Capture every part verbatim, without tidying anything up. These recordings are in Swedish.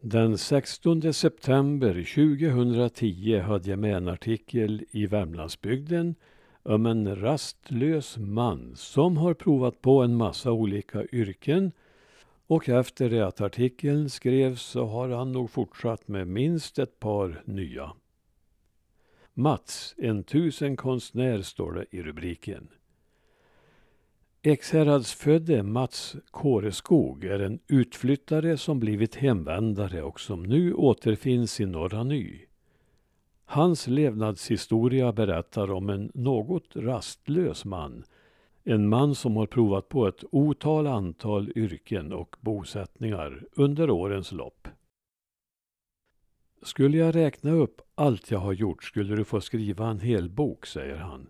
Den sextonde september tjugohundratio hade jag med en artikel i Värmlandsbygden om en rastlös man som har provat på en massa olika yrken, och efter det att artikeln skrevs så har han nog fortsatt med minst ett par nya. Mats, en tusen konstnär, står det i rubriken. Ekshäradsfödde Mats Kåreskog är en utflyttare som blivit hemvändare och som nu återfinns i Norra Ny. Hans levnadshistoria berättar om en något rastlös man. En man som har provat på ett otal antal yrken och bosättningar under årens lopp. Skulle jag räkna upp allt jag har gjort skulle du få skriva en hel bok, säger han.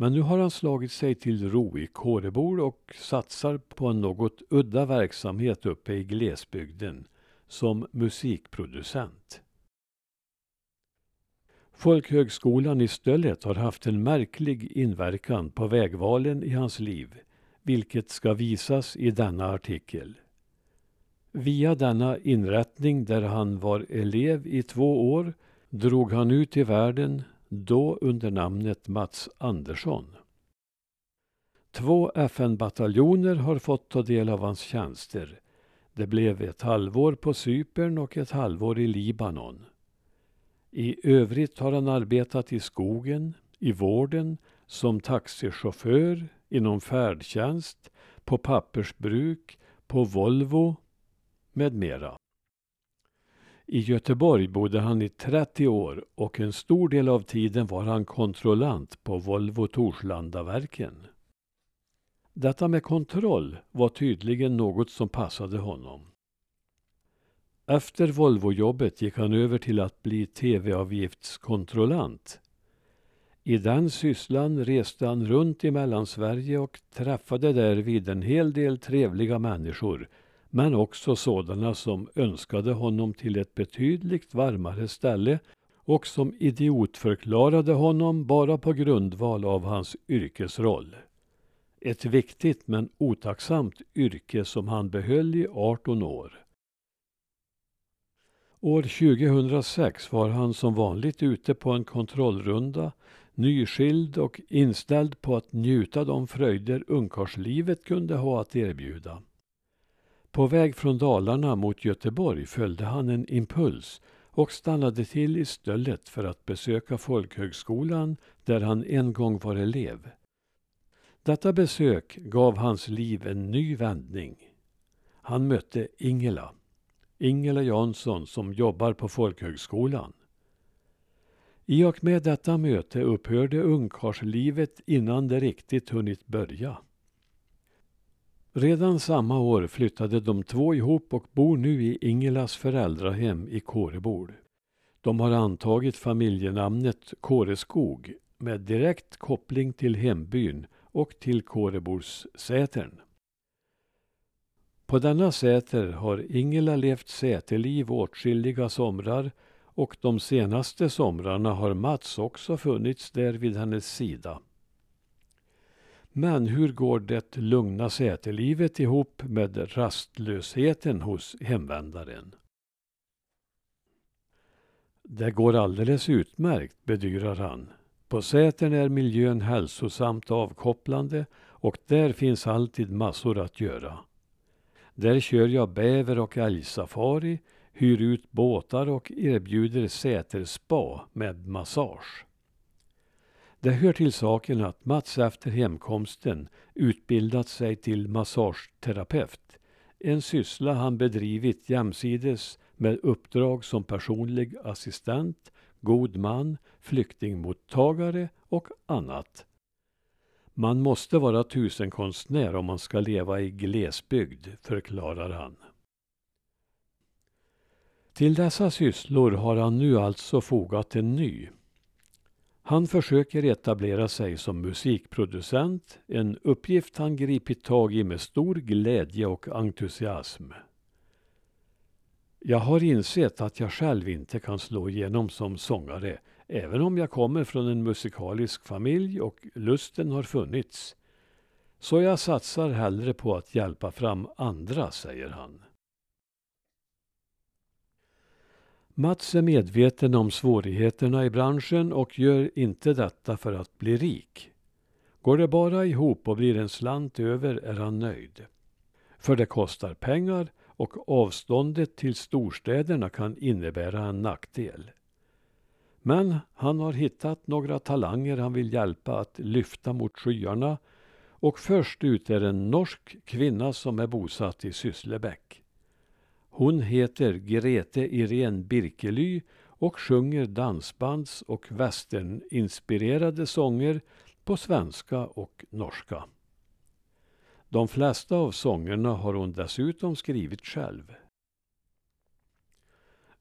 Men nu har han slagit sig till ro i Kårebor och satsar på en något udda verksamhet uppe i glesbygden som musikproducent. Folkhögskolan i Stöllet har haft en märklig inverkan på vägvalen i hans liv, vilket ska visas i denna artikel. Via denna inrättning där han var elev i två år drog han ut i världen, då under namnet Mats Andersson. Två F N-bataljoner har fått ta del av hans tjänster. Det blev ett halvår på Cypern och ett halvår i Libanon. I övrigt har han arbetat i skogen, i vården, som taxichaufför, inom färdtjänst, på pappersbruk, på Volvo med mera. I Göteborg bodde han i trettio år och en stor del av tiden var han kontrollant på Volvo Torslandaverken. Detta med kontroll var tydligen något som passade honom. Efter Volvo-jobbet gick han över till att bli tv-avgiftskontrollant. I den sysslan reste han runt i Mellansverige och träffade därvid en hel del trevliga människor, men också sådana som önskade honom till ett betydligt varmare ställe och som idiotförklarade honom bara på grundval av hans yrkesroll. Ett viktigt men otacksamt yrke som han behöll i arton år. År tjugohundrasex var han som vanligt ute på en kontrollrunda, nyskild och inställd på att njuta de fröjder ungkarlslivet kunde ha att erbjuda. På väg från Dalarna mot Göteborg följde han en impuls och stannade till i Stöllet för att besöka folkhögskolan där han en gång var elev. Detta besök gav hans liv en ny vändning. Han mötte Ingela. Ingela Jansson som jobbar på folkhögskolan. I och med detta möte upphörde ungkarlslivet innan det riktigt hunnit börja. Redan samma år flyttade de två ihop och bor nu i Ingelas föräldrahem i Kårebor. De har antagit familjenamnet Kåreskog med direkt koppling till hembyn och till Kåreborssätern. På denna säter har Ingela levt säterliv åtskilliga somrar och de senaste somrarna har Mats också funnits där vid hennes sida. Men hur går det lugna säterlivet ihop med rastlösheten hos hemvändaren? Det går alldeles utmärkt, bedyrar han. På Sätern är miljön hälsosamt avkopplande och där finns alltid massor att göra. Där kör jag bäver och älgsafari, hyr ut båtar och erbjuder säterspa med massage. Det hör till saken att Mats efter hemkomsten utbildat sig till massageterapeut, en syssla han bedrivit jämsides med uppdrag som personlig assistent, god man, flyktingmottagare och annat. Man måste vara tusenkonstnär om man ska leva i glesbygd, förklarar han. Till dessa sysslor har han nu alltså fogat en ny. Han försöker etablera sig som musikproducent, en uppgift han gripit tag i med stor glädje och entusiasm. Jag har insett att jag själv inte kan slå igenom som sångare, även om jag kommer från en musikalisk familj och lusten har funnits. Så jag satsar hellre på att hjälpa fram andra, säger han. Mats är medveten om svårigheterna i branschen och gör inte detta för att bli rik. Går det bara ihop och blir en slant över är han nöjd. För det kostar pengar och avståndet till storstäderna kan innebära en nackdel. Men han har hittat några talanger han vill hjälpa att lyfta mot skyarna, och först ut är en norsk kvinna som är bosatt i Sysslebäck. Hon heter Grete-Irene Birkely och sjunger dansbands- och västerninspirerade sånger på svenska och norska. De flesta av sångerna har hon dessutom skrivit själv.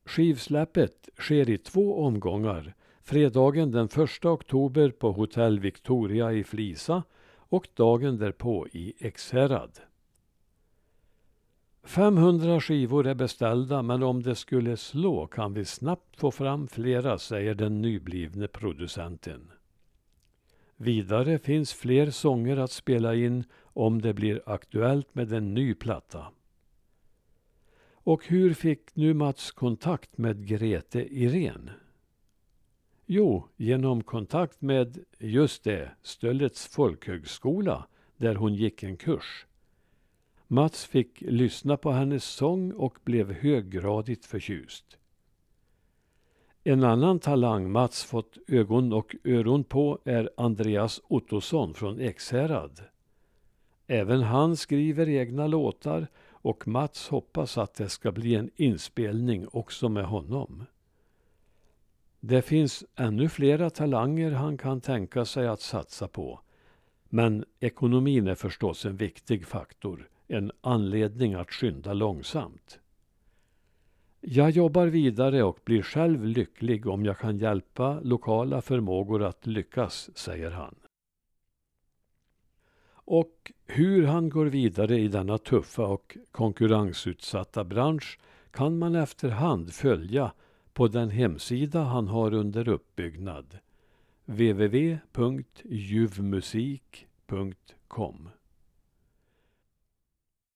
Skivsläppet sker i två omgångar, fredagen den första oktober på Hotel Victoria i Flisa och dagen därpå i Ekshärad. femhundra skivor är beställda, men om det skulle slå kan vi snabbt få fram flera, säger den nyblivne producenten. Vidare finns fler sånger att spela in om det blir aktuellt med en ny platta. Och hur fick nu Mats kontakt med Grete-Irene? Jo, genom kontakt med, just det, Stöllets folkhögskola, där hon gick en kurs. Mats fick lyssna på hennes sång och blev höggradigt förtjust. En annan talang Mats fått ögon och öron på är Andreas Ottosson från Ekshärad. Även han skriver egna låtar och Mats hoppas att det ska bli en inspelning också med honom. Det finns ännu flera talanger han kan tänka sig att satsa på, men ekonomin är förstås en viktig faktor, en anledning att skynda långsamt. Jag jobbar vidare och blir själv lycklig om jag kan hjälpa lokala förmågor att lyckas, säger han. Och hur han går vidare i denna tuffa och konkurrensutsatta bransch kan man efterhand följa på den hemsida han har under uppbyggnad, w w w punkt juvmusik punkt com.